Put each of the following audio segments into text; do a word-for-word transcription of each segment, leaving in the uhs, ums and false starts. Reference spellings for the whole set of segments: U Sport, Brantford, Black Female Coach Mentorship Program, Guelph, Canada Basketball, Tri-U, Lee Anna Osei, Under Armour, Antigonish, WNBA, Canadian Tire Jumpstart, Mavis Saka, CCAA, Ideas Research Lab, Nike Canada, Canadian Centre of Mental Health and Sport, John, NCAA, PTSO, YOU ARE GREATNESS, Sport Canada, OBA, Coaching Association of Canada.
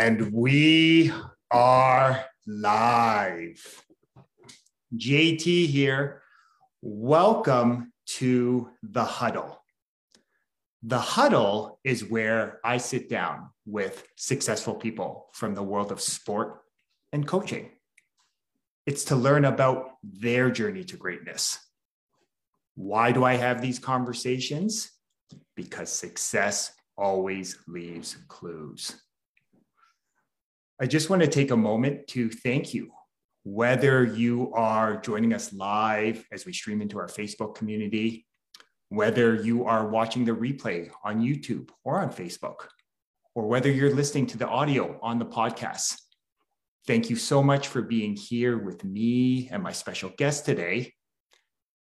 And we are live. J T here. Welcome to The Huddle. The Huddle is where I sit down with successful people from the world of sport and coaching. It's to learn about their journey to greatness. Why do I have these conversations? Because success always leaves clues. I just want to take a moment to thank you, whether you are joining us live as we stream into our Facebook community, whether you are watching the replay on YouTube or on Facebook, or whether you're listening to the audio on the podcast. Thank you so much for being here with me and my special guest today.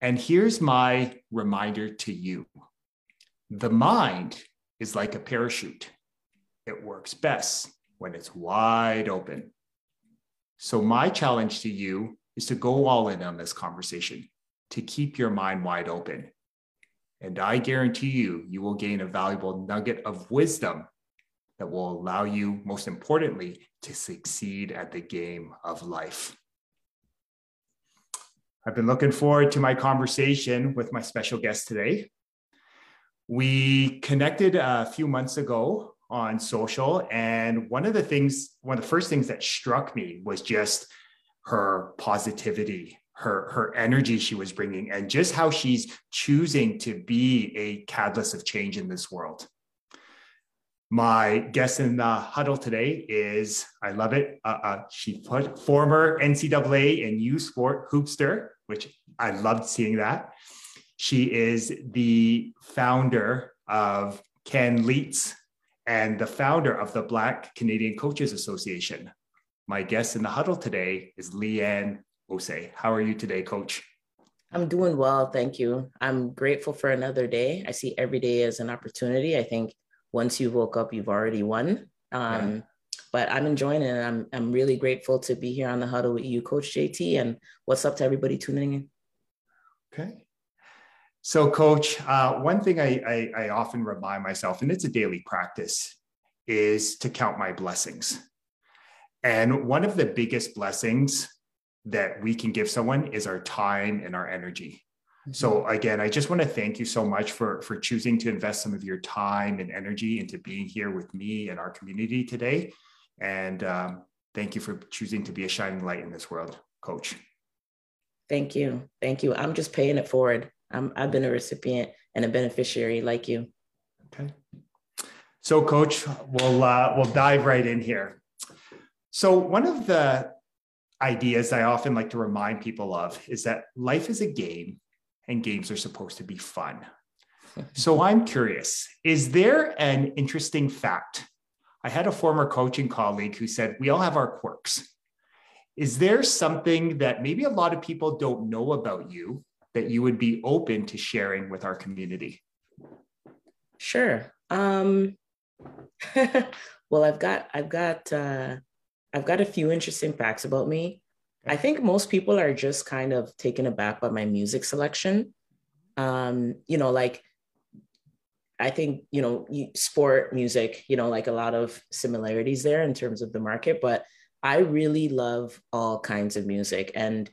And here's my reminder to you. The mind is like a parachute. It works best when it's wide open. So my challenge to you is to go all in on this conversation, to keep your mind wide open. And I guarantee you, you will gain a valuable nugget of wisdom that will allow you, most importantly, to succeed at the game of life. I've been looking forward to my conversation with my special guest today. We connected a few months ago on social. And one of the things, one of the first things that struck me was just her positivity, her, her energy she was bringing, and just how she's choosing to be a catalyst of change in this world. My guest in the huddle today is, I love it, uh, uh, she put former N C double A and U Sport hoopster, which I loved seeing that. She is the founder of Canletes and the founder of the Black Canadian Coaches Association. My guest in the huddle today is Lee Anna Osei. How are you today, Coach? I'm doing well, thank you. I'm grateful for another day. I see every day as an opportunity. I think once you woke up, you've already won. Um, yeah. But I'm enjoying it. And I'm, I'm really grateful to be here on the huddle with you, Coach J T. And what's up to everybody tuning in? Okay. So, Coach, uh, one thing I, I, I often remind myself, and it's a daily practice, is to count my blessings. And one of the biggest blessings that we can give someone is our time and our energy. Mm-hmm. So, again, I just want to thank you so much for, for choosing to invest some of your time and energy into being here with me and our community today. And um, thank you for choosing to be a shining light in this world, Coach. Thank you. Thank you. I'm just paying it forward. I'm, I've been a recipient and a beneficiary like you. Okay. So, Coach, we'll, uh, we'll dive right in here. So one of the ideas I often like to remind people of is that life is a game and games are supposed to be fun. So I'm curious, is there an interesting fact? I had a former coaching colleague who said, we all have our quirks. Is there something that maybe a lot of people don't know about you that you would be open to sharing with our community? Sure. Um, well, I've got, I've got, uh, I've got a few interesting facts about me. I think most people are just kind of taken aback by my music selection. Um, you know, like, I think, you know, sport, music, you know, like a lot of similarities there in terms of the market, but I really love all kinds of music. And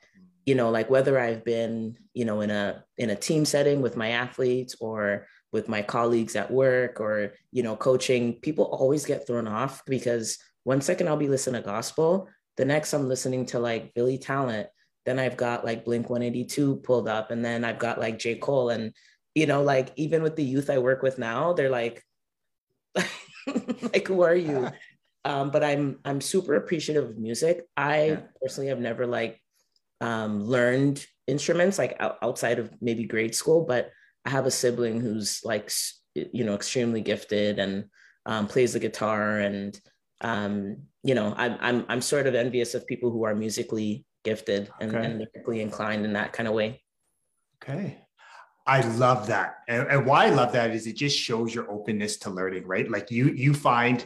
you know, like whether I've been, you know, in a in a team setting with my athletes or with my colleagues at work or, you know, coaching, people always get thrown off because one second I'll be listening to gospel. The next I'm listening to like Billy Talent. Then I've got like Blink one eighty-two pulled up and then I've got like J. Cole. And, you know, like even with the youth I work with now, they're like, like, who are you? Um, but I'm I'm super appreciative of music. I yeah. personally have never like um, learned instruments like outside of maybe grade school, but I have a sibling who's like, you know, extremely gifted and, um, plays the guitar and, um, you know, I'm, I'm, I'm sort of envious of people who are musically gifted and, okay. and lyrically inclined in that kind of way. Okay. I love that. And, and why I love that is it just shows your openness to learning, right? Like you, you find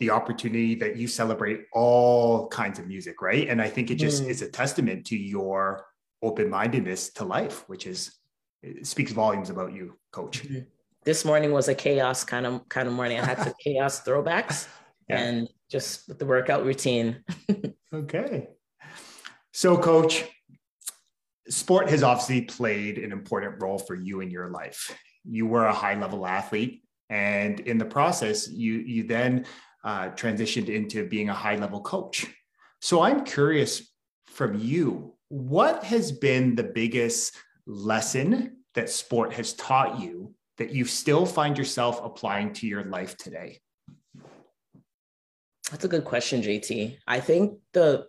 the opportunity that you celebrate all kinds of music, right? And I think it just mm. is a testament to your open-mindedness to life, which is it speaks volumes about you, Coach. This morning was a chaos kind of kind of morning. I had some chaos throwbacks, yeah. and just with the workout routine. Okay. So Coach, sport has obviously played an important role for you in your life. You were a high level athlete, and in the process, you, you then uh, transitioned into being a high level coach. So I'm curious from you, what has been the biggest lesson that sport has taught you that you still find yourself applying to your life today? That's a good question, J T. I think the,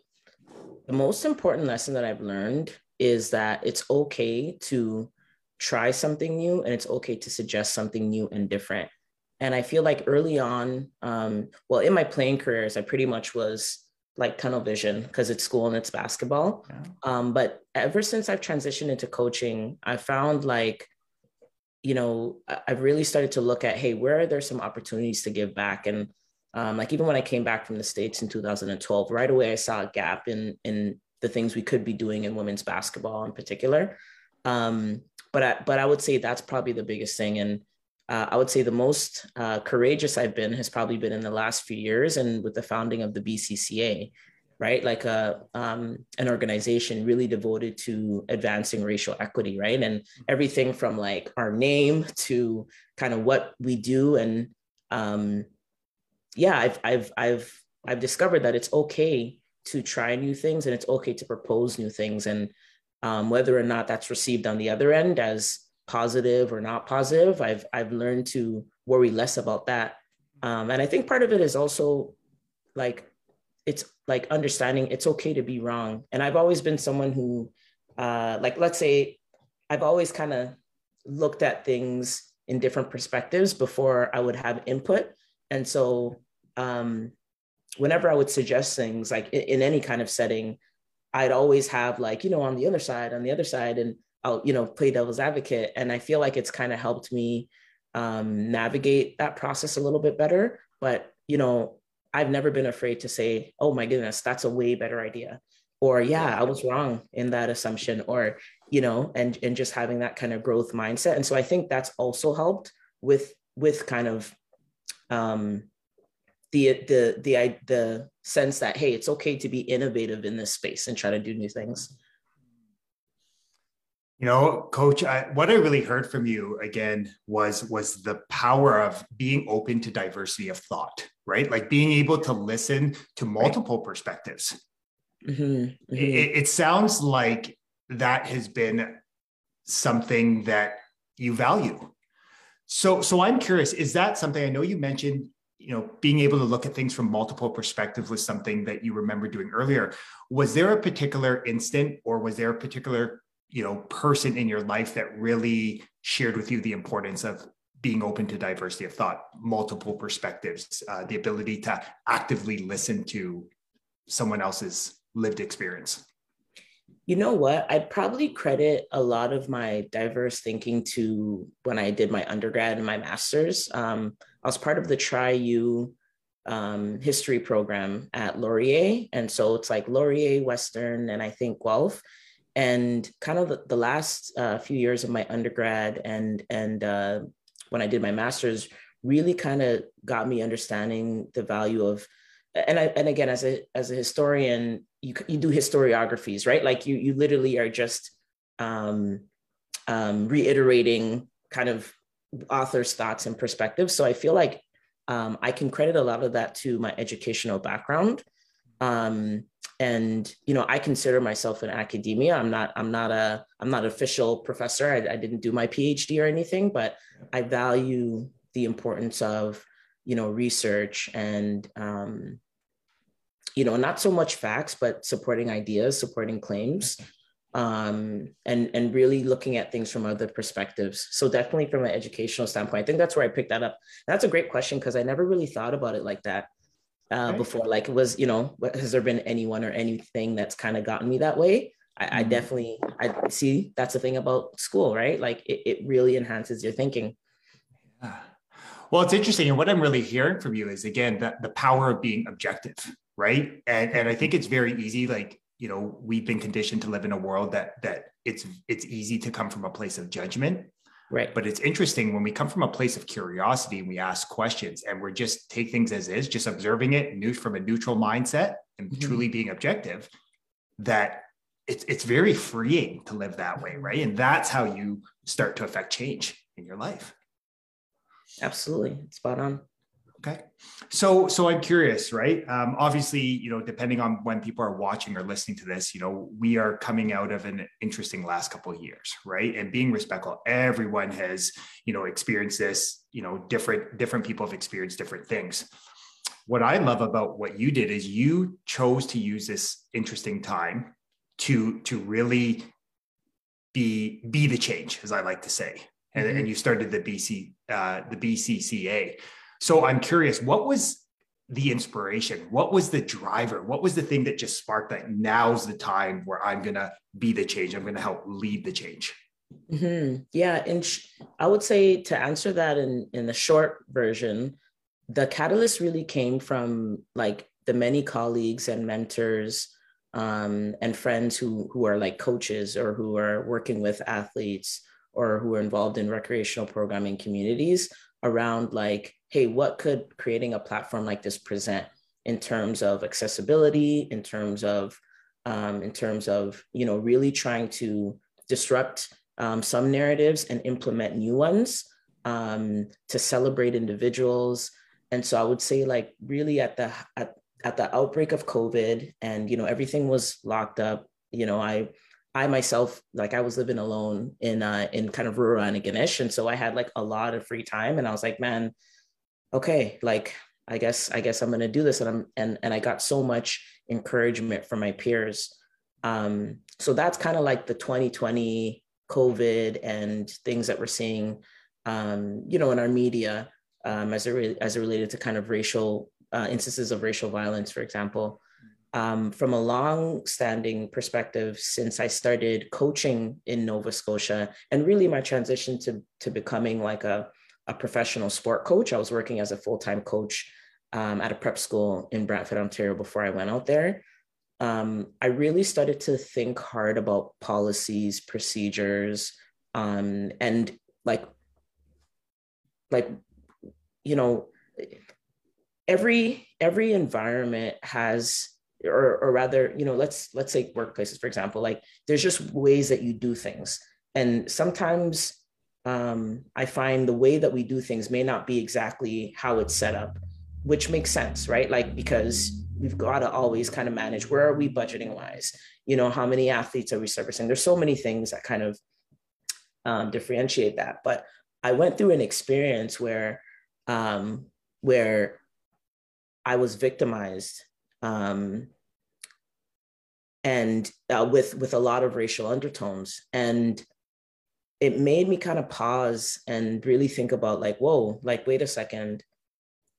the most important lesson that I've learned is that it's okay to try something new, and it's okay to suggest something new and different. And I feel like early on, um, well, in my playing careers, I pretty much was like tunnel vision because it's school and it's basketball. Yeah. Um, but ever since I've transitioned into coaching, I found like, you know, I've really started to look at, hey, where are there some opportunities to give back? And um, like, even when I came back from the States in two thousand twelve, right away, I saw a gap in, in the things we could be doing in women's basketball in particular. Um, but, I, but I would say that's probably the biggest thing. And Uh, I would say the most uh, courageous I've been has probably been in the last few years, and with the founding of the B C C A, right? Like a, um, an organization really devoted to advancing racial equity, right? And everything from like our name to kind of what we do. And um, yeah, I've, I've, I've, I've discovered that it's okay to try new things, and it's okay to propose new things. And um, whether or not that's received on the other end as positive or not positive, I've I've learned to worry less about that. Um, and I think part of it is also like, it's like understanding it's okay to be wrong. And I've always been someone who uh, like, let's say I've always kind of looked at things in different perspectives before I would have input. And so um, whenever I would suggest things like in, in any kind of setting, I'd always have like, you know, on the other side, on the other side, and I'll, you know, play devil's advocate. And I feel like it's kind of helped me um, navigate that process a little bit better. But, you know, I've never been afraid to say, oh my goodness, that's a way better idea. Or yeah, I was wrong in that assumption, or, you know, and, and just having that kind of growth mindset. And so I think that's also helped with, with kind of um, the, the, the, the sense that, hey, it's okay to be innovative in this space and try to do new things. You know, Coach, I, what I really heard from you again was was the power of being open to diversity of thought, right? Like being able to listen to multiple perspectives. Mm-hmm. Mm-hmm. It, it sounds like that has been something that you value. So, so I'm curious, is that something? I know you mentioned, you know, being able to look at things from multiple perspectives was something that you remember doing earlier. Was there a particular instant, or was there a particular you know, person in your life that really shared with you the importance of being open to diversity of thought, multiple perspectives, uh, the ability to actively listen to someone else's lived experience? You know what? I'd probably credit a lot of my diverse thinking to when I did my undergrad and my master's. Um, I was part of the Tri-U um, history program at Laurier. And so it's like Laurier, Western, and I think Guelph. And kind of the, the last uh, few years of my undergrad and, and uh, when I did my master's really kind of got me understanding the value of, and I, and again, as a, as a historian, you, you do historiographies, right? Like you, you literally are just um, um, reiterating kind of authors' thoughts and perspectives. So I feel like um, I can credit a lot of that to my educational background. Um, And, you know, I consider myself in academia. I'm not, I'm not a, I'm not an official professor. I, I didn't do my P H D or anything, but I value the importance of, you know, research and, um, you know, not so much facts, but supporting ideas, supporting claims, um, and, and really looking at things from other perspectives. So definitely from an educational standpoint, I think that's where I picked that up. And that's a great question, because I never really thought about it like that. Uh, before, like it was, you know, has there been anyone or anything that's kind of gotten me that way? I, mm-hmm. I definitely, I see that's the thing about school, right? Like it, it really enhances your thinking. Yeah. Well, it's interesting. And what I'm really hearing from you is, again, that the power of being objective, right? And, and I think it's very easy. Like, you know, we've been conditioned to live in a world that, that it's, it's easy to come from a place of judgment. Right. But it's interesting when we come from a place of curiosity and we ask questions and we're just take things as is, just observing it new from a neutral mindset and mm-hmm. truly being objective, that it's, it's very freeing to live that way. Right. And that's how you start to affect change in your life. Absolutely. Spot on. Okay. So, so I'm curious, right? Um, obviously, you know, depending on when people are watching or listening to this, you know, we are coming out of an interesting last couple of years, right? And being respectful, everyone has, you know, experienced this, you know, different, different people have experienced different things. What I love about what you did is you chose to use this interesting time to, to really be, be the change, as I like to say. And, mm-hmm. and you started the B C, uh, the B C C A. So I'm curious, what was the inspiration? What was the driver? What was the thing that just sparked that now's the time where I'm going to be the change? I'm going to help lead the change. Mm-hmm. Yeah. And sh- I would say to answer that in, in the short version, the catalyst really came from like the many colleagues and mentors um, and friends who, who are like coaches or who are working with athletes or who are involved in recreational programming communities around like, hey, what could creating a platform like this present in terms of accessibility, in terms of, um, in terms of, you know, really trying to disrupt um, some narratives and implement new ones um, to celebrate individuals. And so I would say like really at the, at, at the outbreak of COVID and, you know, everything was locked up, you know, I, I myself, like I was living alone in, uh, in kind of rural Antigonish. And so I had like a lot of free time and I was like, man, okay, like, I guess, I guess I'm going to do this. And I'm, and, and I got so much encouragement from my peers. Um, so that's kind of like the twenty twenty COVID and things that we're seeing, um, you know, in our media, um, as it, re- as it related to kind of racial, uh, instances of racial violence, for example. Um, from a long-standing perspective, since I started coaching in Nova Scotia and really my transition to, to becoming like a, a professional sport coach, I was working as a full-time coach um, at a prep school in Brantford, Ontario before I went out there. Um, I really started to think hard about policies, procedures, um, and like, like, you know, every, every environment has Or, or rather, you know, let's let's say workplaces, for example, like there's just ways that you do things. And sometimes um, I find the way that we do things may not be exactly how it's set up, which makes sense, right? Like, because we've got to always kind of manage, where are we budgeting wise? You know, how many athletes are we servicing? There's so many things that kind of um, differentiate that. But I went through an experience where, um, where I was victimized Um, and uh, with with a lot of racial undertones. And it made me kind of pause and really think about like, whoa, like, wait a second,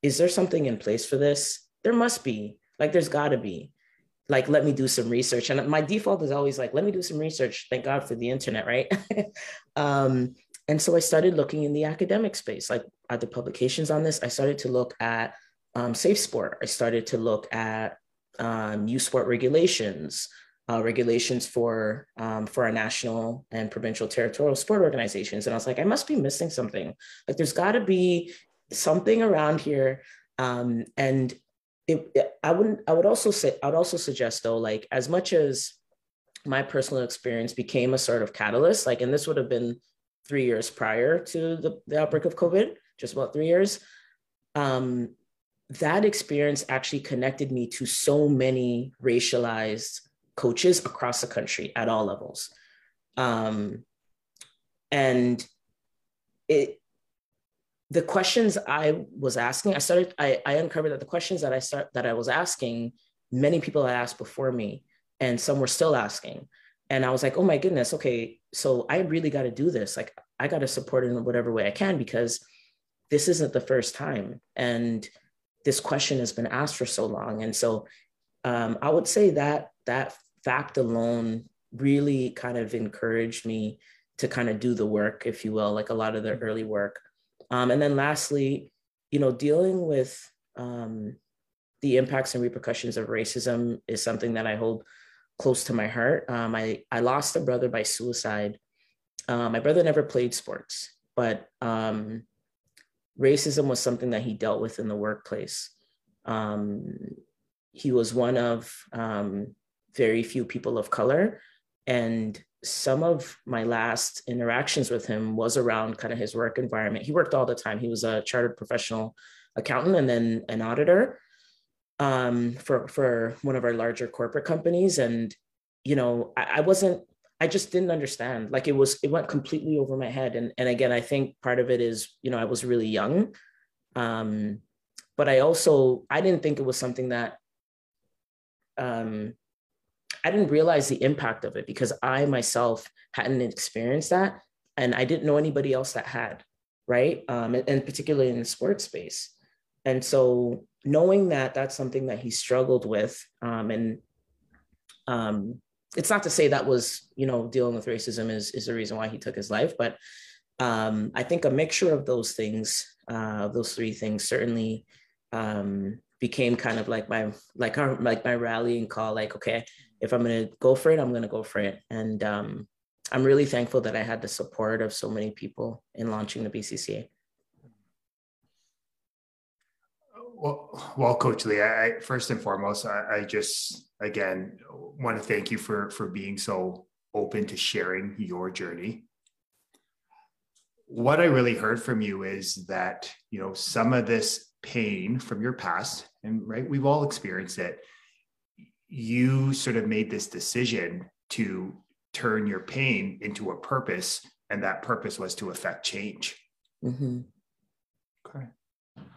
is there something in place for this? There must be, like, there's gotta be. Like, let me do some research. And my default is always like, let me do some research. Thank God for the internet, right? um, and so I started looking in the academic space, like at the publications on this. I started to look at Um, Safe Sport. I started to look at um, U Sport regulations, uh, regulations for um, for our national and provincial territorial sport organizations. And I was like, I must be missing something. Like, there's got to be something around here. Um, and it, it, I wouldn't. I would also say. I would also suggest though, like, as much as my personal experience became a sort of catalyst, like, and this would have been three years prior to the, the outbreak of COVID, just about three years. Um, That experience actually connected me to so many racialized coaches across the country at all levels. Um, and it, the questions I was asking, I started, I, I uncovered that the questions that I start, that I was asking, many people had asked before me and some were still asking. And I was like, oh my goodness, okay, so I really got to do this. Like, I got to support it in whatever way I can, because this isn't the first time. And this question has been asked for so long. And so um, I would say that that fact alone really kind of encouraged me to kind of do the work, if you will, like a lot of the early work. Um, and then lastly, you know, dealing with um, the impacts and repercussions of racism is something that I hold close to my heart. Um, I, I lost a brother by suicide. Uh, my brother never played sports. but um, racism was something that he dealt with in the workplace. Um, he was one of um, very few people of color. And some of my last interactions with him was around kind of his work environment. He worked all the time. He was a chartered professional accountant and then an auditor um, for, for one of our larger corporate companies. And, you know, I, I wasn't, I just didn't understand. Like it was, it went completely over my head. And, and again, I think part of it is, you know, I was really young, um, but I also, I didn't think it was something that, um, I didn't realize the impact of it because I myself hadn't experienced that. And I didn't know anybody else that had, right? Um, and, and particularly in the sports space. And so knowing that that's something that he struggled with, um, and um, it's not to say that was, you know, dealing with racism is, is the reason why he took his life, but um, I think a mixture of those things, uh, those three things certainly um, became kind of like my, like our, like my rallying call, like, okay, if I'm going to go for it, I'm going to go for it. And um, I'm really thankful that I had the support of so many people in launching the B C C A. Well, well, Coach Lee, I, I, first and foremost, I, I just, again, want to thank you for, for being so open to sharing your journey. What I really heard from you is that, you know, some of this pain from your past, and right, we've all experienced it, you sort of made this decision to turn your pain into a purpose, and that purpose was to affect change. Mm-hmm. Okay.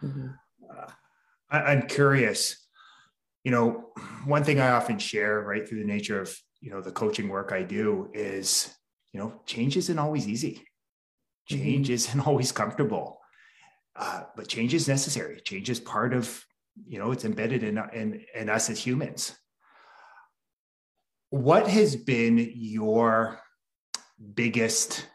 Mm-hmm. Uh, I, I'm curious, you know, one thing I often share, right, through the nature of, you know, the coaching work I do is, you know, change isn't always easy. Change mm-hmm. isn't always comfortable, uh, but change is necessary. Change is part of, you know, it's embedded in, in, in us as humans. What has been your biggest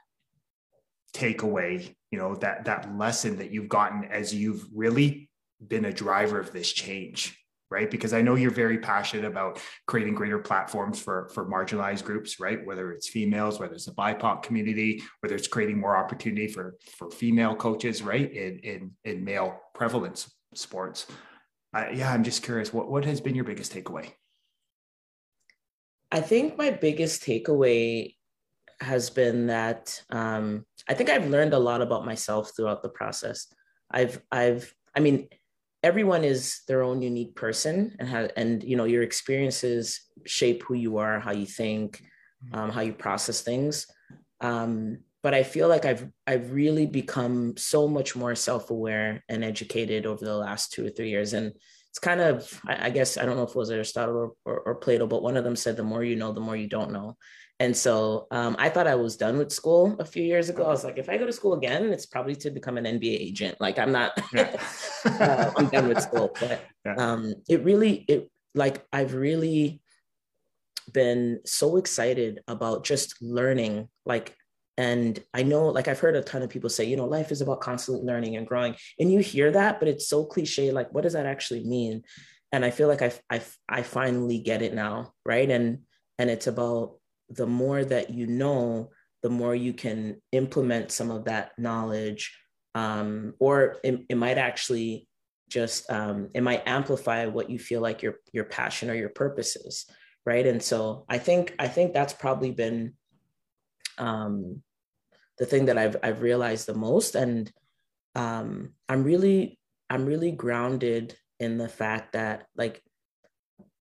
takeaway, you know, that, that lesson that you've gotten as you've really been a driver of this change, right? Because I know you're very passionate about creating greater platforms for, for marginalized groups, right? Whether it's females, whether it's the B I P O C community, whether it's creating more opportunity for, for female coaches, right? In, in, in male prevalence sports. Uh, yeah, I'm just curious, what, what has been your biggest takeaway? I think my biggest takeaway has been that um, I think I've learned a lot about myself throughout the process. I've, I've, I mean, everyone is their own unique person, and how, and you know, your experiences shape who you are, how you think, um, how you process things. Um, but I feel like I've, I've really become so much more self-aware and educated over the last two or three years. And it's kind of, I, I guess, I don't know if it was Aristotle or, or, or Plato, but one of them said, the more you know, the more you don't know. And so um, I thought I was done with school a few years ago. I was like, if I go to school again, it's probably to become an N B A agent. Like I'm not, yeah. uh, I'm done with school, but yeah. um, it really, it like, I've really been so excited about just learning. Like, and I know, like, I've heard a ton of people say, you know, life is about constantly learning and growing, and you hear that, but it's so cliche. Like, what does that actually mean? And I feel like I, I, I finally get it now. Right. And, and it's about, the more that you know, the more you can implement some of that knowledge, um, or it, it might actually just, um, it might amplify what you feel like your, your passion or your purpose is, right? And so I think, I think that's probably been um, the thing that I've, I've realized the most. And um, I'm really, I'm really grounded in the fact that, like,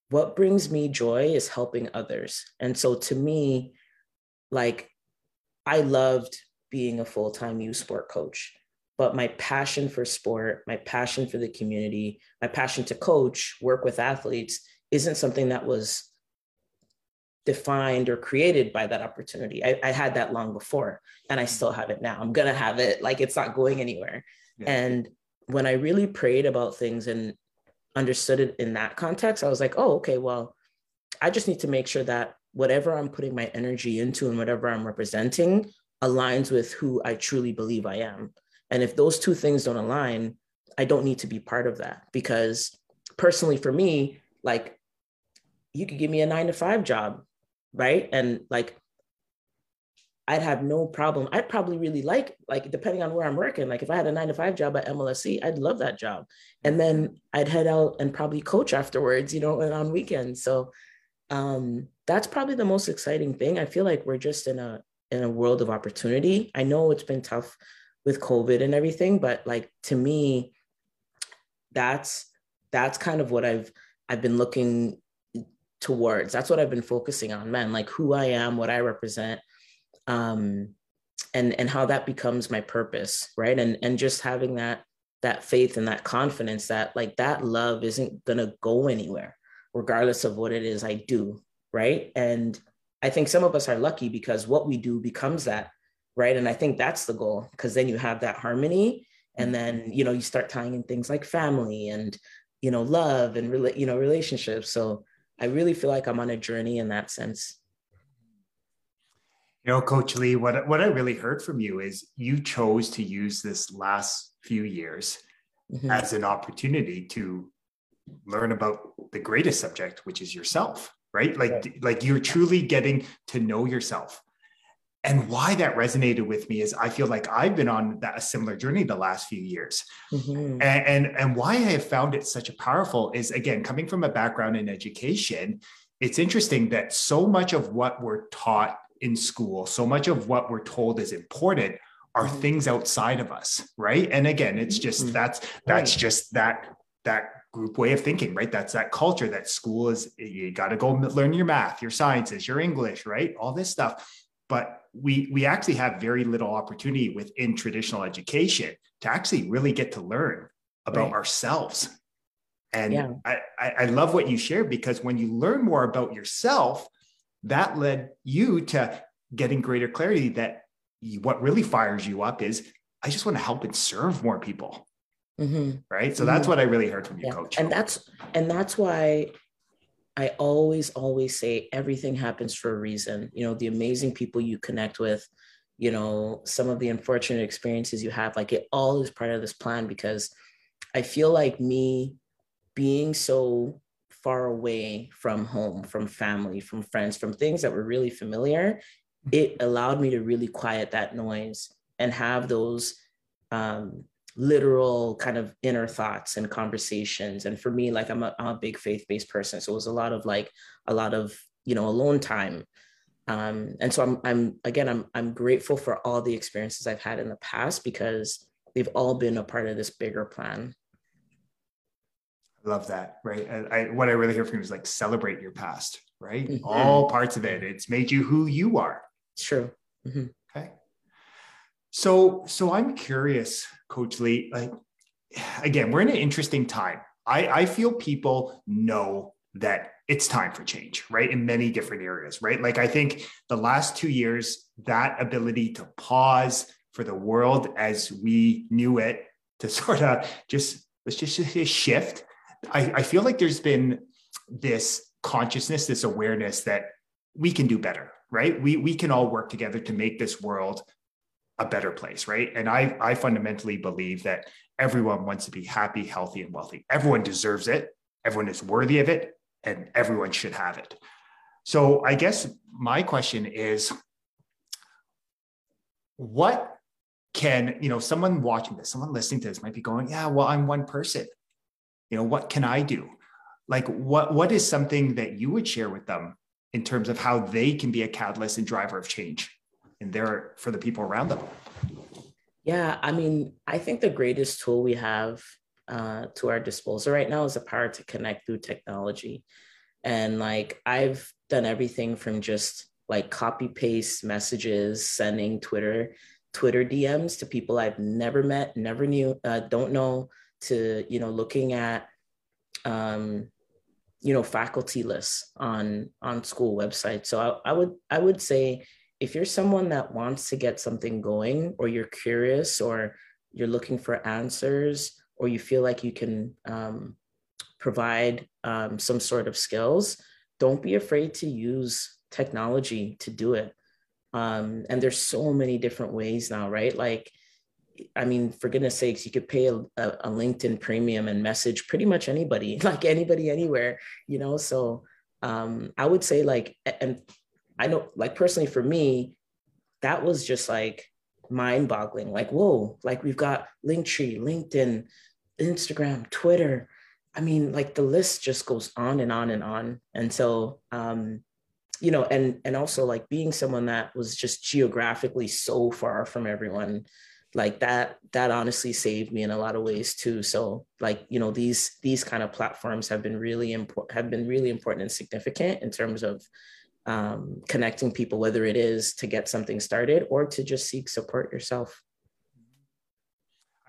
what brings me joy is helping others. And so to me, like, I loved being a full-time U Sport coach, but my passion for sport, my passion for the community, my passion to coach, work with athletes, isn't something that was defined or created by that opportunity. I, I had that long before, and I still have it now. I'm gonna have it, like, it's not going anywhere. Yeah. And when I really prayed about things and understood it in that context, I was like, oh, okay, well, I just need to make sure that whatever I'm putting my energy into and whatever I'm representing aligns with who I truly believe I am. And if those two things don't align, I don't need to be part of that. Because personally for me, like, you could give me a nine to five job, right? And like, I'd have no problem. I'd probably really like, like, depending on where I'm working, like if I had a nine to five job at M L S E, I'd love that job. And then I'd head out and probably coach afterwards, you know, and on weekends. So um, that's probably the most exciting thing. I feel like we're just in a, in a world of opportunity. I know it's been tough with COVID and everything, but like, to me, that's, that's kind of what I've, I've been looking towards. That's what I've been focusing on, man, like who I am, what I represent, um, and, and how that becomes my purpose. Right. And, and just having that, that faith and that confidence that like that love isn't going to go anywhere, regardless of what it is I do. Right. And I think some of us are lucky because what we do becomes that. Right. And I think that's the goal, because then you have that harmony, and then, you know, you start tying in things like family and, you know, love and, rela- you know, relationships. So I really feel like I'm on a journey in that sense. You know, Coach Lee, what, what I really heard from you is you chose to use this last few years mm-hmm. as an opportunity to learn about the greatest subject, which is yourself, right? Like, right. like you're truly getting to know yourself. And why that resonated with me is I feel like I've been on that, a similar journey the last few years. Mm-hmm. And, and, and why I have found it such a powerful is, again, coming from a background in education, it's interesting that so much of what we're taught in school, so much of what we're told is important are mm-hmm. things outside of us, right? And again, it's just, mm-hmm. that's, that's right. just that, that group way of thinking, right? That's that culture that school is, you got to go learn your math, your sciences, your English, right? All this stuff. But we, we actually have very little opportunity within traditional education to actually really get to learn about right. ourselves. And yeah. I, I love what you shared, because when you learn more about yourself, that led you to getting greater clarity that you, what really fires you up is, I just want to help and serve more people. Mm-hmm. Right. So mm-hmm. that's what I really heard from you, yeah. Coach. And that's, and that's why I always, always say everything happens for a reason. You know, the amazing people you connect with, you know, some of the unfortunate experiences you have, like it all is part of this plan, because I feel like me being so far away from home, from family, from friends, from things that were really familiar, it allowed me to really quiet that noise and have those um, literal kind of inner thoughts and conversations. And for me, like I'm a, I'm a big faith-based person. So it was a lot of like, a lot of, you know, alone time. Um, and so I'm, I'm, again, I'm, I'm grateful for all the experiences I've had in the past, because they've all been a part of this bigger plan. I love that. Right. I, I, what I really hear from you is like, celebrate your past, right? Mm-hmm. All parts of it. It's made you who you are. True. Mm-hmm. Okay. So, so I'm curious, Coach Lee, like, again, we're in an interesting time. I, I feel people know that it's time for change, right? In many different areas, right? Like, I think the last two years, that ability to pause for the world as we knew it, to sort of just, let's just, just shift. I, I feel like there's been this consciousness, this awareness that we can do better, right? We, we can all work together to make this world a better place, right? And I, I fundamentally believe that everyone wants to be happy, healthy, and wealthy. Everyone deserves it. Everyone is worthy of it, and everyone should have it. So I guess my question is, what can, you know, someone watching this, someone listening to this might be going, yeah, well, I'm one person. You know, what can I do? Like, what, what is something that you would share with them in terms of how they can be a catalyst and driver of change? And there for the people around them. Yeah, I mean, I think the greatest tool we have uh, to our disposal right now is the power to connect through technology. And like, I've done everything from just like copy paste messages, sending Twitter, Twitter D Ms to people I've never met, never knew, uh, don't know, to, you know, looking at, um, you know, faculty lists on, on school websites. So I, I would, I would say, if you're someone that wants to get something going, or you're curious, or you're looking for answers, or you feel like you can um, provide um, some sort of skills, don't be afraid to use technology to do it. Um, and there's so many different ways now, right? Like, I mean, for goodness sakes, you could pay a, a LinkedIn premium and message pretty much anybody, like anybody, anywhere, you know? So um, I would say like, and I know, like personally for me, that was just like mind boggling. Like, whoa, like we've got Linktree, LinkedIn, Instagram, Twitter. I mean, like the list just goes on and on and on. And so, um, you know, and, and also like being someone that was just geographically so far from everyone, like that, that honestly saved me in a lot of ways too. So like, you know, these, these kind of platforms have been really important, have been really important and significant in terms of um, connecting people, whether it is to get something started or to just seek support yourself.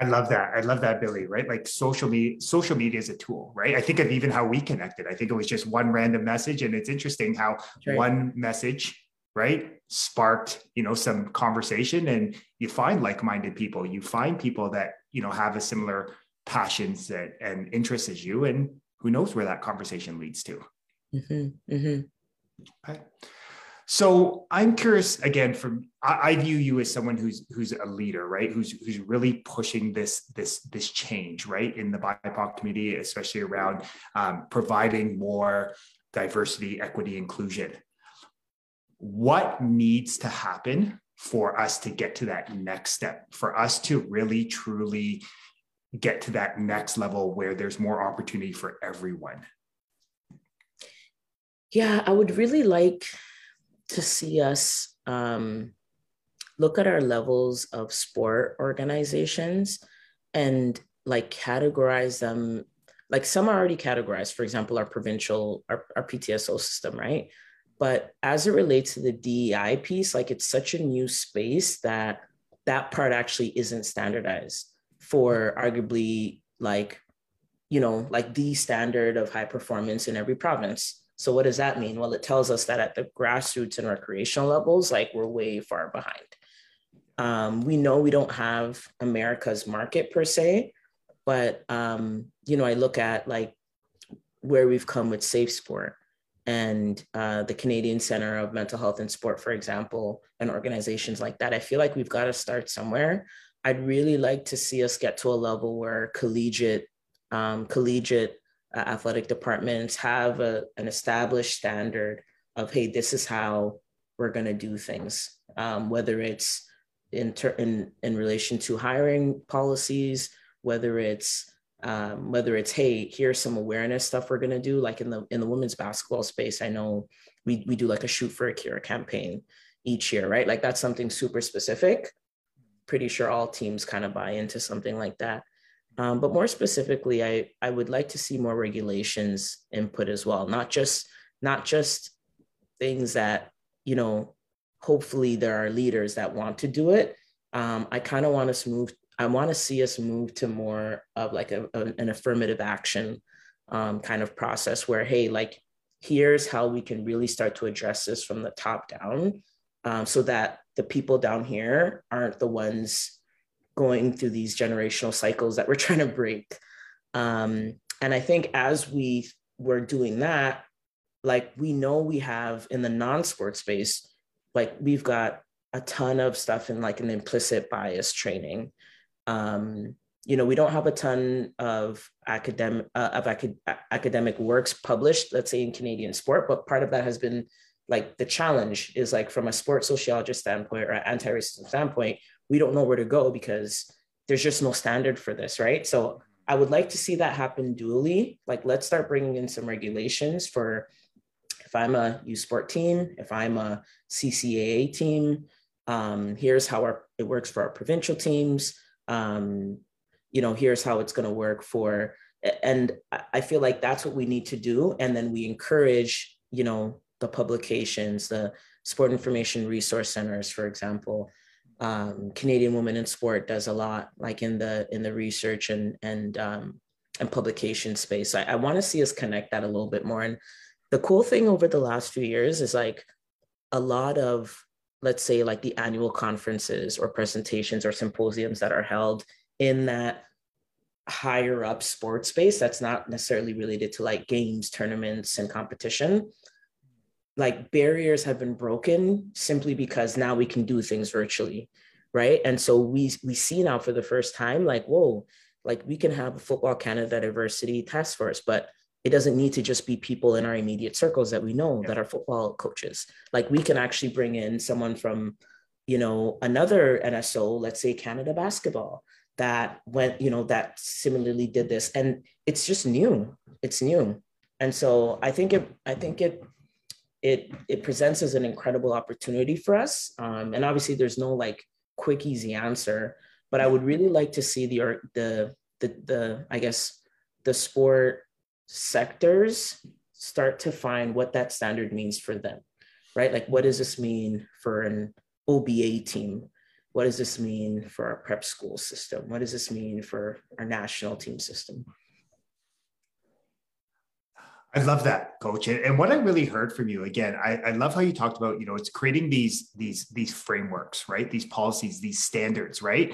I love that. I love that, Billy, right? Like social media, social media is a tool, right? I think of even how we connected. I think it was just one random message. And it's interesting how right. one message, right, sparked, you know, some conversation, and you find like-minded people, you find people that, you know, have a similar passions that, and interests as you, and who knows where that conversation leads to. Mm-hmm, mm-hmm. Okay. So I'm curious again. From I, I view you as someone who's who's a leader, right? Who's who's really pushing this this this change, right, in the B I P O C community, especially around um, providing more diversity, equity, inclusion. What needs to happen for us to get to that next step? For us to really truly get to that next level where there's more opportunity for everyone? Yeah, I would really like to see us um, look at our levels of sport organizations and like categorize them. Like some are already categorized, for example, our provincial, our, our P T S O system, right? But as it relates to the D E I piece, like it's such a new space that that part actually isn't standardized for arguably like, you know, like the standard of high performance in every province. So what does that mean? Well, it tells us that at the grassroots and recreational levels, like we're way far behind. Um, we know we don't have America's market per se, but, um, you know, I look at like where we've come with Safe Sport and uh, the Canadian Centre of Mental Health and Sport, for example, and organizations like that. I feel like we've got to start somewhere. I'd really like to see us get to a level where collegiate, um, collegiate, Uh, athletic departments have a, an established standard of, hey, this is how we're going to do things, um, whether it's in, ter- in in relation to hiring policies, whether it's um, whether it's, hey, here's some awareness stuff we're going to do. Like in the in the women's basketball space, I know we we do like a Shoot for a Cure campaign each year, right? Like that's something super specific. Pretty sure all teams kind of buy into something like that. Um, but more specifically, I, I would like to see more regulations input as well, not just not just things that, you know, hopefully there are leaders that want to do it. Um, I kind of want us move. I want to see us move to more of like a, a, an affirmative action um, kind of process where, hey, like, here's how we can really start to address this from the top down um, so that the people down here aren't the ones going through these generational cycles that we're trying to break. Um, and I think as we were doing that, like we know we have in the non-sport space, like we've got a ton of stuff in like an implicit bias training. Um, you know, we don't have a ton of academic uh, of acad- academic works published, let's say in Canadian sport, but part of that has been like the challenge is like from a sports sociologist standpoint or anti-racism standpoint, we don't know where to go because there's just no standard for this, right? So I would like to see that happen dually. Like, let's start bringing in some regulations for if I'm a U Sport team, if I'm a C C A A team, um, here's how our, it works for our provincial teams. Um, you know, here's how it's going to work for, and I feel like that's what we need to do. And then we encourage, you know, the publications, the Sport Information Resource Centers, for example. Um, Canadian Women in Sport does a lot, like in the in the research and and um, and publication space. So I, I want to see us connect that a little bit more. And the cool thing over the last few years is like a lot of, let's say, like the annual conferences or presentations or symposiums that are held in that higher up sports space that's not necessarily related to like games, tournaments, and competition. Like barriers have been broken simply because now we can do things virtually, right? And so we we see now for the first time, like, whoa, like we can have a Football Canada diversity task force, but it doesn't need to just be people in our immediate circles that we know yeah. that are football coaches. Like we can actually bring in someone from you know, another N S O, let's say Canada Basketball, that went, you know, that similarly did this. And it's just new, it's new. And so I think it, I think it, it, it presents as an incredible opportunity for us. Um, and obviously there's no like quick, easy answer, but I would really like to see the, the, the, the I guess, the sport sectors start to find what that standard means for them, right? Like, what does this mean for an O B A team? What does this mean for our prep school system? What does this mean for our national team system? I love that, Coach. And what I really heard from you, again, I, I love how you talked about, you know, it's creating these, these, these frameworks, right? These policies, these standards, right?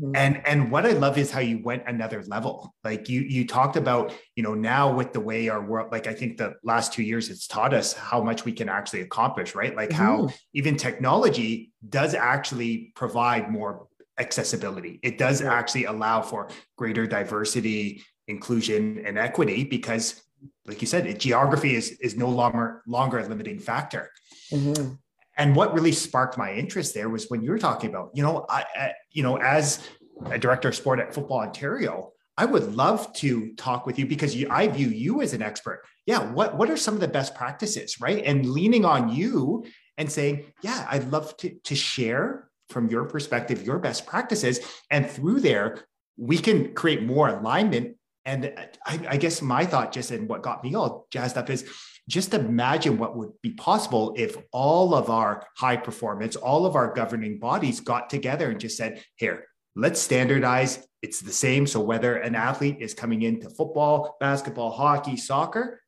Mm-hmm. And, and what I love is how you went another level. Like you, you talked about, you know, now with the way our world, like, I think the last two years, it's taught us how much we can actually accomplish, right? Like mm-hmm. how even technology does actually provide more accessibility. It does yeah. actually allow for greater diversity, inclusion, and equity, because like you said, it, geography is, is no longer, longer a limiting factor. Mm-hmm. And what really sparked my interest there was when you were talking about, you know, I, I, you know, as a director of sport at Football Ontario, I would love to talk with you because you, I view you as an expert. Yeah. What, what are some of the best practices, right? And leaning on you and saying, yeah, I'd love to, to share from your perspective, your best practices. And through there, we can create more alignment. And I, I guess my thought just, and what got me all jazzed up is just imagine what would be possible if all of our high performance, all of our governing bodies got together and just said, here, let's standardize. It's the same. So whether an athlete is coming into football, basketball, hockey, soccer,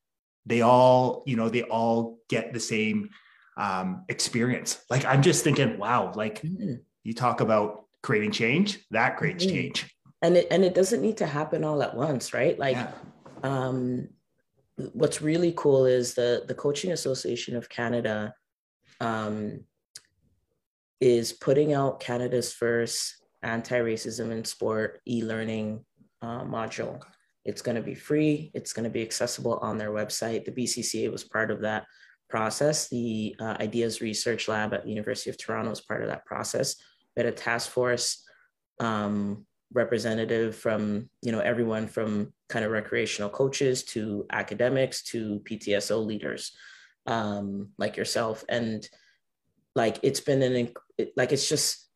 they all, you know, they all get the same um, experience. Like, I'm just thinking, wow, like mm-hmm. you talk about creating change, that creates mm-hmm. change. And it, and it doesn't need to happen all at once, right? Like, yeah. um, what's really cool is the, the Coaching Association of Canada um, is putting out Canada's first anti-racism in sport e-learning uh, module. It's going to be free. It's going to be accessible on their website. The B C C A was part of that process. The uh, Ideas Research Lab at the University of Toronto was part of that process. We had a task force um, representative from, you know, everyone from kind of recreational coaches to academics to P T S O leaders um, like yourself. And like, it's been an, like, it's just,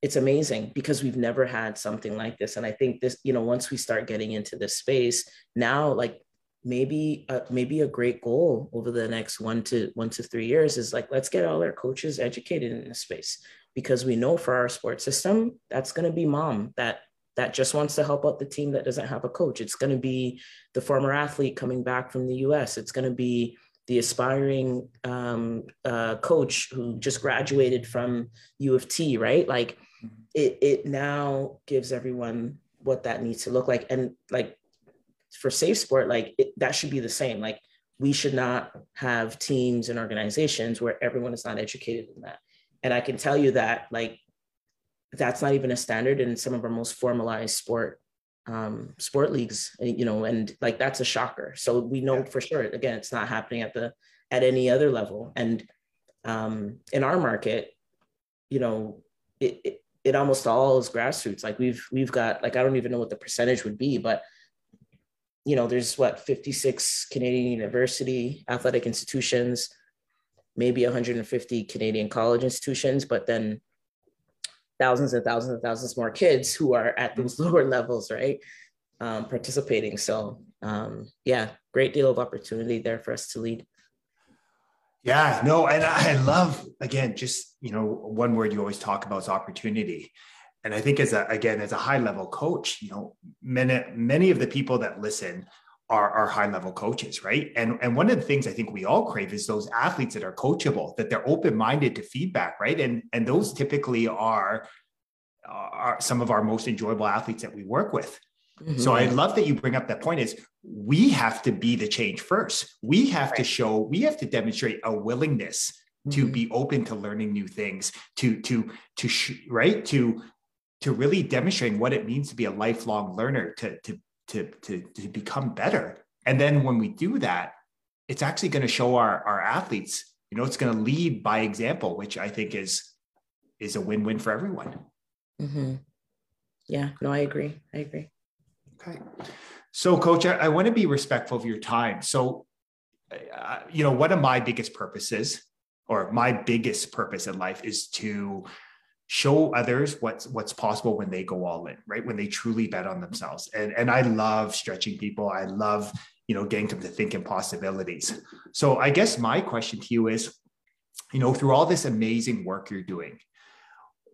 it's amazing because we've never had something like this. And I think this, you know, once we start getting into this space now, like maybe, uh, maybe a great goal over the next one to one to three years is like, let's get all our coaches educated in this space. Because we know for our sports system, that's going to be mom that that just wants to help out the team that doesn't have a coach. It's going to be the former athlete coming back from the U S. It's going to be the aspiring um, uh, coach who just graduated from U of T, right? Like it, it now gives everyone what that needs to look like. And like for Safe Sport, like it, that should be the same. Like we should not have teams and organizations where everyone is not educated in that. And I can tell you that, like, that's not even a standard in some of our most formalized sport um, sport leagues, you know, and like, that's a shocker. So we know for sure, again, it's not happening at the, at any other level. And um, in our market, you know, it, it, it almost all is grassroots. Like we've, we've got, like, I don't even know what the percentage would be, but you know, there's what, fifty-six Canadian university athletic institutions, maybe one hundred fifty Canadian college institutions, but then thousands and thousands and thousands more kids who are at those lower levels, right? Um, participating. So um, yeah, great deal of opportunity there for us to lead. Yeah, no, and I love, again, just, you know, one word you always talk about is opportunity. And I think as a, again, as a high level coach, you know, many, many of the people that listen Are, are high level coaches, right? And and one of the things I think we all crave is those athletes that are coachable, that they're open minded to feedback, right? And and those typically are are some of our most enjoyable athletes that we work with. Mm-hmm. So I love that you bring up that point. Is we have to be the change first. We have right. to show. We have to demonstrate a willingness mm-hmm. to be open to learning new things. To to to sh- right to to really demonstrating what it means to be a lifelong learner. To to To, to, to become better. And then when we do that, it's actually going to show our, our athletes, you know, it's going to lead by example, which I think is is a win-win for everyone. Mm-hmm. Yeah, no, I agree. I agree. Okay. So Coach, I, I want to be respectful of your time. So, uh, you know, one of my biggest purposes or my biggest purpose in life is to show others what's, what's possible when they go all in, right? When they truly bet on themselves. And, and I love stretching people. I love, you know, getting them to think in possibilities. So I guess my question to you is, you know, through all this amazing work you're doing,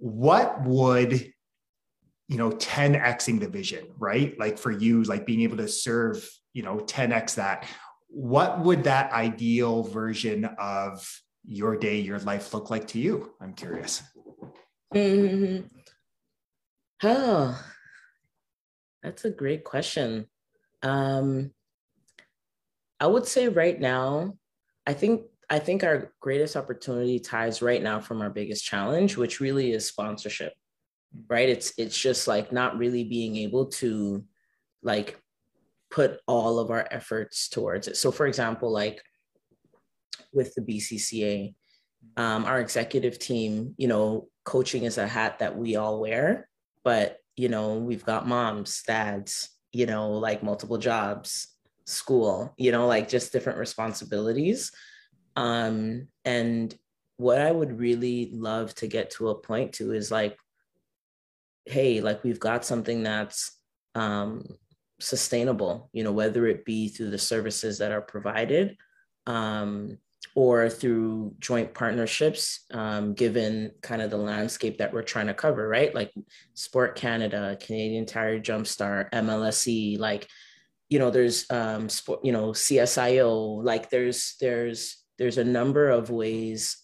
what would, you know, ten X-ing the vision, right? Like for you, like being able to serve, you know, ten X that, what would that ideal version of your day, your life look like to you? I'm curious. Mm-hmm. Oh, that's a great question. Um, I would say right now, I think I think our greatest opportunity ties right now from our biggest challenge, which really is sponsorship, right? It's it's just like not really being able to like put all of our efforts towards it. So for example, like with the B C C A, um, our executive team, you know, coaching is a hat that we all wear, but, you know, we've got moms, dads, you know, like multiple jobs, school, you know, like just different responsibilities. Um, and what I would really love to get to a point to is like, hey, like we've got something that's um, sustainable, you know, whether it be through the services that are provided um, or through joint partnerships, um, given kind of the landscape that we're trying to cover, right? Like Sport Canada, Canadian Tire Jumpstart, M L S E, like, you know, there's, um, sport, you know, C S I O, like there's, there's, There's a number of ways,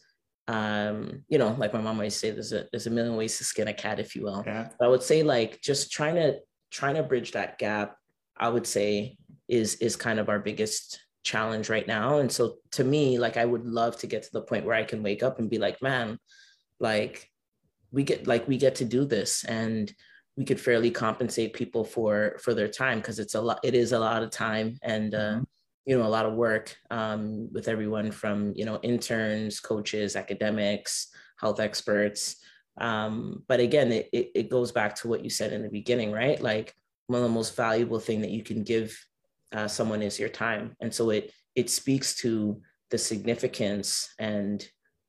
um, you know, like my mom always say, there's a, there's a million ways to skin a cat, if you will. Yeah. But I would say like, just trying to, trying to bridge that gap, I would say is, is kind of our biggest challenge right now. And so to me, like, I would love to get to the point where I can wake up and be like, man, like we get, like we get to do this and we could fairly compensate people for, for their time. Cause it's a lot, it is a lot of time and, mm-hmm. uh, you know, a lot of work um, with everyone from, you know, interns, coaches, academics, health experts. Um, but again, it, it, it goes back to what you said in the beginning, right? Like one of the most valuable thing that you can give uh, someone is your time. And so it, it speaks to the significance and,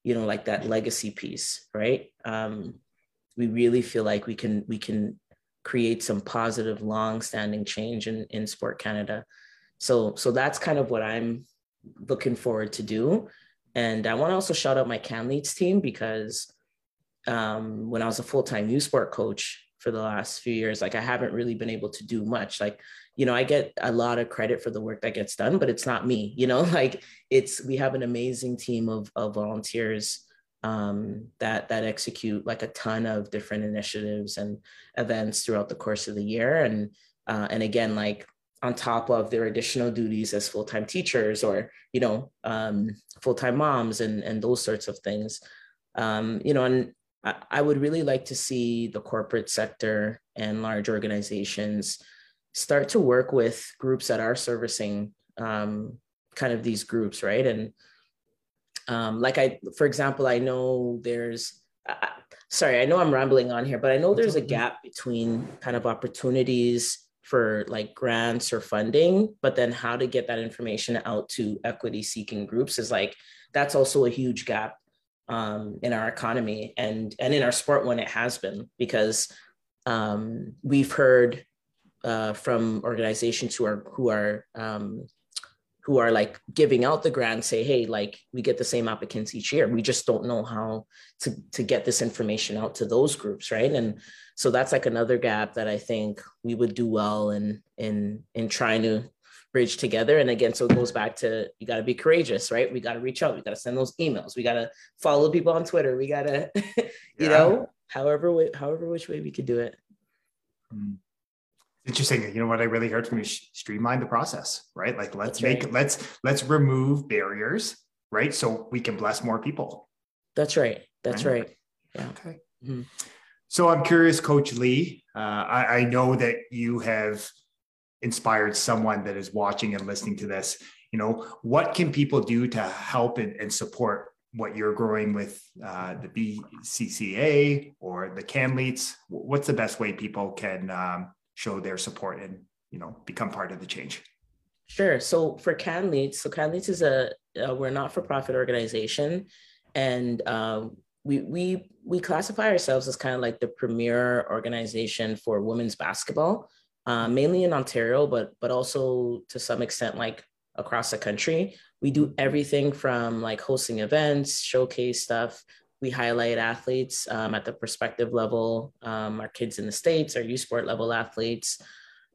you know, like that legacy piece, right? Um, we really feel like we can, we can create some positive, long-standing change in, in Sport Canada. So, so that's kind of what I'm looking forward to do. And I want to also shout out my Canletes team because um, when I was a full-time U Sport coach for the last few years, like I haven't really been able to do much. Like, you know, I get a lot of credit for the work that gets done, but it's not me, you know, like it's, we have an amazing team of, of volunteers um, that, that execute like a ton of different initiatives and events throughout the course of the year. And, uh, and again, like, on top of their additional duties as full-time teachers or, you know, um, full-time moms and, and those sorts of things. Um, you know, and I, I would really like to see the corporate sector and large organizations start to work with groups that are servicing um, kind of these groups, right? And um, like I, for example, I know there's, uh, sorry, I know I'm rambling on here, but I know there's a gap between kind of opportunities for like grants or funding, but then how to get that information out to equity seeking groups is like, that's also a huge gap um, in our economy and, and in our sport when it has been, because um, we've heard uh, from organizations who are, who are, um, who are like giving out the grant say, hey, like we get the same applicants each year. We just don't know how to, to get this information out to those groups, right? And so that's like another gap that I think we would do well in, in, in trying to bridge together. And again, so it goes back to, you gotta be courageous, right? We gotta reach out, we gotta send those emails, we gotta follow people on Twitter, we gotta, you yeah. know, however, however which way we could do it. Mm. Interesting. You know what I really heard from you, streamline the process, right? Like let's That's make, right. let's, let's remove barriers, right? So we can bless more people. That's right. That's right. right. Yeah. Okay. Mm-hmm. So I'm curious, Coach Lee, uh, I, I know that you have inspired someone that is watching and listening to this, you know, what can people do to help and, and support what you're growing with uh, the B C C A or the Canletes? What's the best way people can um, show their support and, you know, become part of the change? Sure. So for Canletes, so Canletes is a, a we're a not-for-profit organization, and um, we we we classify ourselves as kind of like the premier organization for women's basketball, uh, mainly in Ontario, but but also to some extent like across the country. We do everything from like hosting events, showcase stuff. We highlight athletes um, at the prospective level, um, our kids in the States, our U Sport level athletes.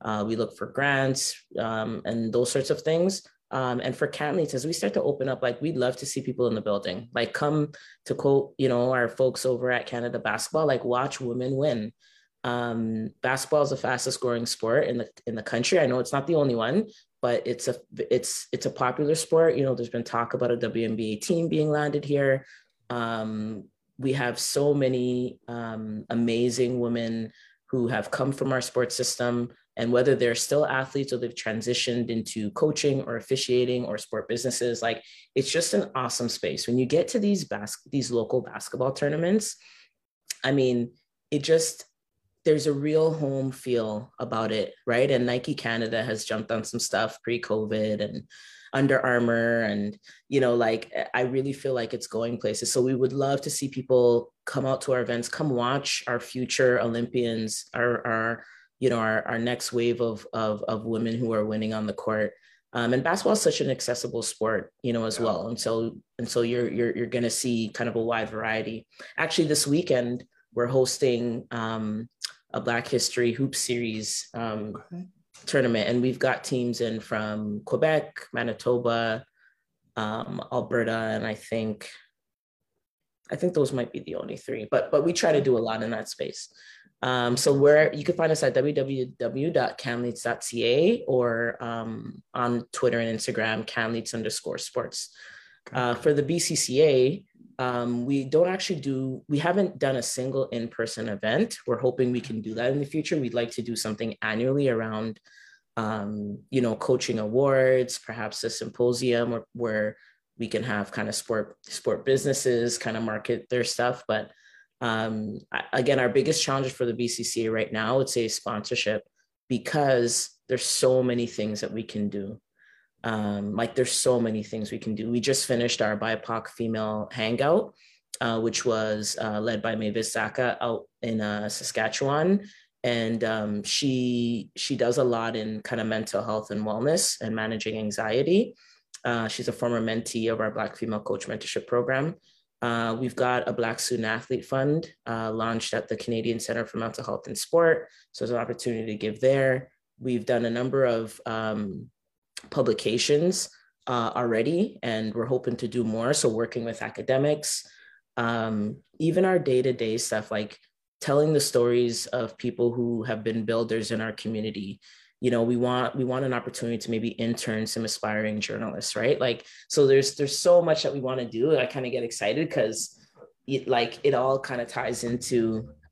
Uh, we look for grants um, and those sorts of things. Um, and for Canletes, as we start to open up, like we'd love to see people in the building, like come to quote, you know, our folks over at Canada Basketball, like watch women win. Um, basketball is the fastest growing sport in the in the country. I know it's not the only one, but it's a it's it's a popular sport. You know, there's been talk about a W N B A team being landed here. Um, we have so many um, amazing women who have come from our sports system, and whether they're still athletes or they've transitioned into coaching or officiating or sport businesses, like it's just an awesome space. When you get to these bas- these local basketball tournaments, I mean, it just, there's a real home feel about it, right? And Nike Canada has jumped on some stuff pre-COVID, and Under Armour, and, you know, like I really feel like it's going places. So we would love to see people come out to our events, come watch our future Olympians, our, our you know, our, our next wave of, of, of women who are winning on the court. Um, and basketball is such an accessible sport, you know, as yeah. well. And so, and so you're, you're, you're going to see kind of a wide variety. Actually, this weekend we're hosting um, a Black History Hoop Series um, okay. tournament. And we've got teams in from Quebec, Manitoba, um, Alberta, and I think, I think those might be the only three, but, but we try to do a lot in that space. Um, so where you can find us at w w w dot canletes dot c a or um, on Twitter and Instagram, Canletes underscore sports. Uh, for the B C C A, um, we don't actually do, we haven't done a single in-person event. We're hoping we can do that in the future. We'd like to do something annually around, um, you know, coaching awards, perhaps a symposium where, where we can have kind of sport, sport businesses kind of market their stuff. But Um, again, our biggest challenge for the B C C A right now, I would say, is sponsorship, because there's so many things that we can do. Um, like there's so many things we can do. We just finished our B I P O C female hangout, uh, which was uh, led by Mavis Saka out in uh, Saskatchewan. And um, she, she does a lot in kind of mental health and wellness and managing anxiety. Uh, she's a former mentee of our Black Female Coach Mentorship Program. Uh, we've got a Black Student Athlete Fund uh, launched at the Canadian Centre for Mental Health and Sport. So there's an opportunity to give there. We've done a number of um, publications uh, already, and we're hoping to do more. So working with academics, um, even our day-to-day stuff, like telling the stories of people who have been builders in our community. You know, we want we want an opportunity to maybe intern some aspiring journalists, right? Like, so there's there's so much that we want to do. I kind of get excited because it like it all kind of ties into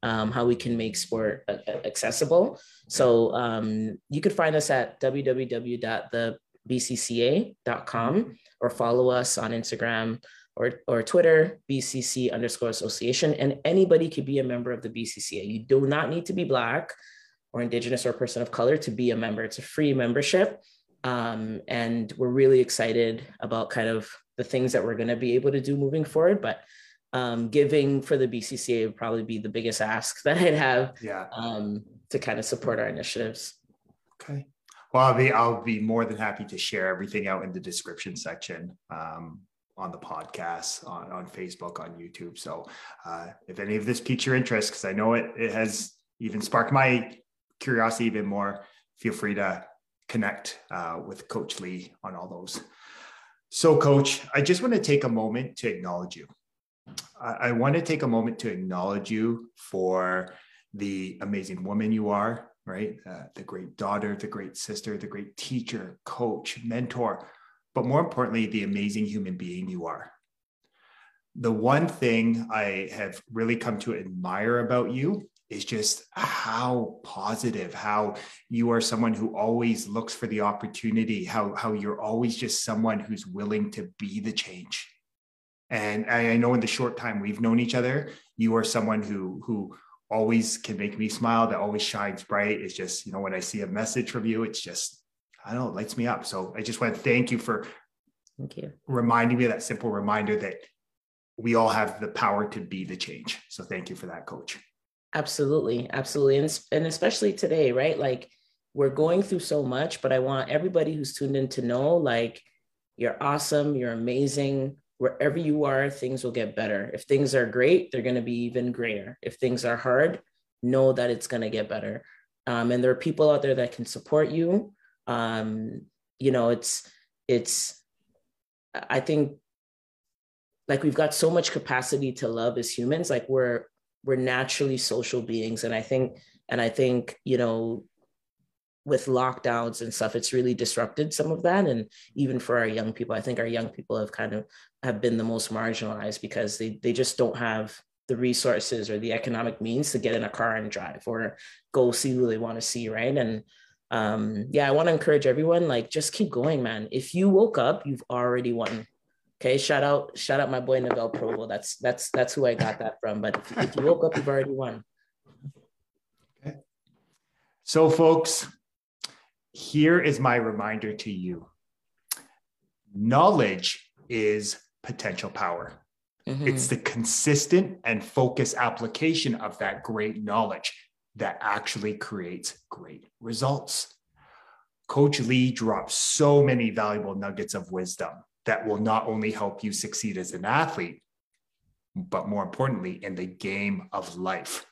um, how we can make sport accessible. So um, you could find us at w w w dot the b c c a dot com or follow us on Instagram or or Twitter, B C C underscore association. And anybody could be a member of the B C C A. You do not need to be Black or Indigenous or person of color to be a member. It's a free membership. Um, and we're really excited about kind of the things that we're gonna be able to do moving forward, but um, giving for the B C C A would probably be the biggest ask that I'd have yeah. um, to kind of support our initiatives. Okay. Well, I'll be, I'll be more than happy to share everything out in the description section um, on the podcast, on, on Facebook, on YouTube. So uh, if any of this piques your interest, because I know it, it has even sparked my curiosity even more, feel free to connect uh, with Coach Lee on all those. So Coach, I just want to take a moment to acknowledge you. I, I want to take a moment to acknowledge you for the amazing woman you are, right? Uh, the great daughter, the great sister, the great teacher, coach, mentor, but more importantly, the amazing human being you are. The one thing I have really come to admire about you is just how positive, how you are someone who always looks for the opportunity, how, how you're always just someone who's willing to be the change. And I know in the short time we've known each other, you are someone who who always can make me smile, that always shines bright. It's just, you know, when I see a message from you, it's just, I don't know, it lights me up. So I just want to thank you for thank you. reminding me of that simple reminder that we all have the power to be the change. So thank you for that, Coach. Absolutely. Absolutely. And, and especially today, right? Like, we're going through so much, but I want everybody who's tuned in to know, like, you're awesome. You're amazing. Wherever you are, things will get better. If things are great, they're going to be even greater. If things are hard, know that it's going to get better. Um, and there are people out there that can support you. Um, you know, it's, it's, I think, like, we've got so much capacity to love as humans. Like, we're, we're naturally social beings. And I think, and I think, you know, with lockdowns and stuff, it's really disrupted some of that. And even for our young people, I think our young people have kind of have been the most marginalized because they, they just don't have the resources or the economic means to get in a car and drive or go see who they want to see. Right. And um, yeah, I want to encourage everyone, like, just keep going, man. If you woke up, you've already won. Okay. Shout out, shout out my boy, Nobel Provo. That's, that's, that's who I got that from. But if, if you woke up, you've already won. Okay. So folks, here is my reminder to you. Knowledge is potential power. Mm-hmm. It's the consistent and focused application of that great knowledge that actually creates great results. Coach Lee drops so many valuable nuggets of wisdom that will not only help you succeed as an athlete, but more importantly, in the game of life.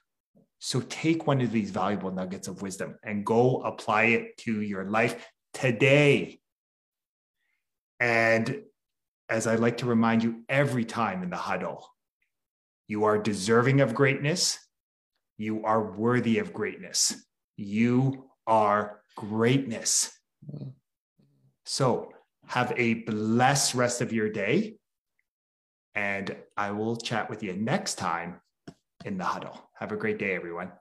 So take one of these valuable nuggets of wisdom and go apply it to your life today. And as I like to remind you every time in the huddle, you are deserving of greatness. You are worthy of greatness. You are greatness. So have a blessed rest of your day. And I will chat with you next time in the huddle. Have a great day, everyone.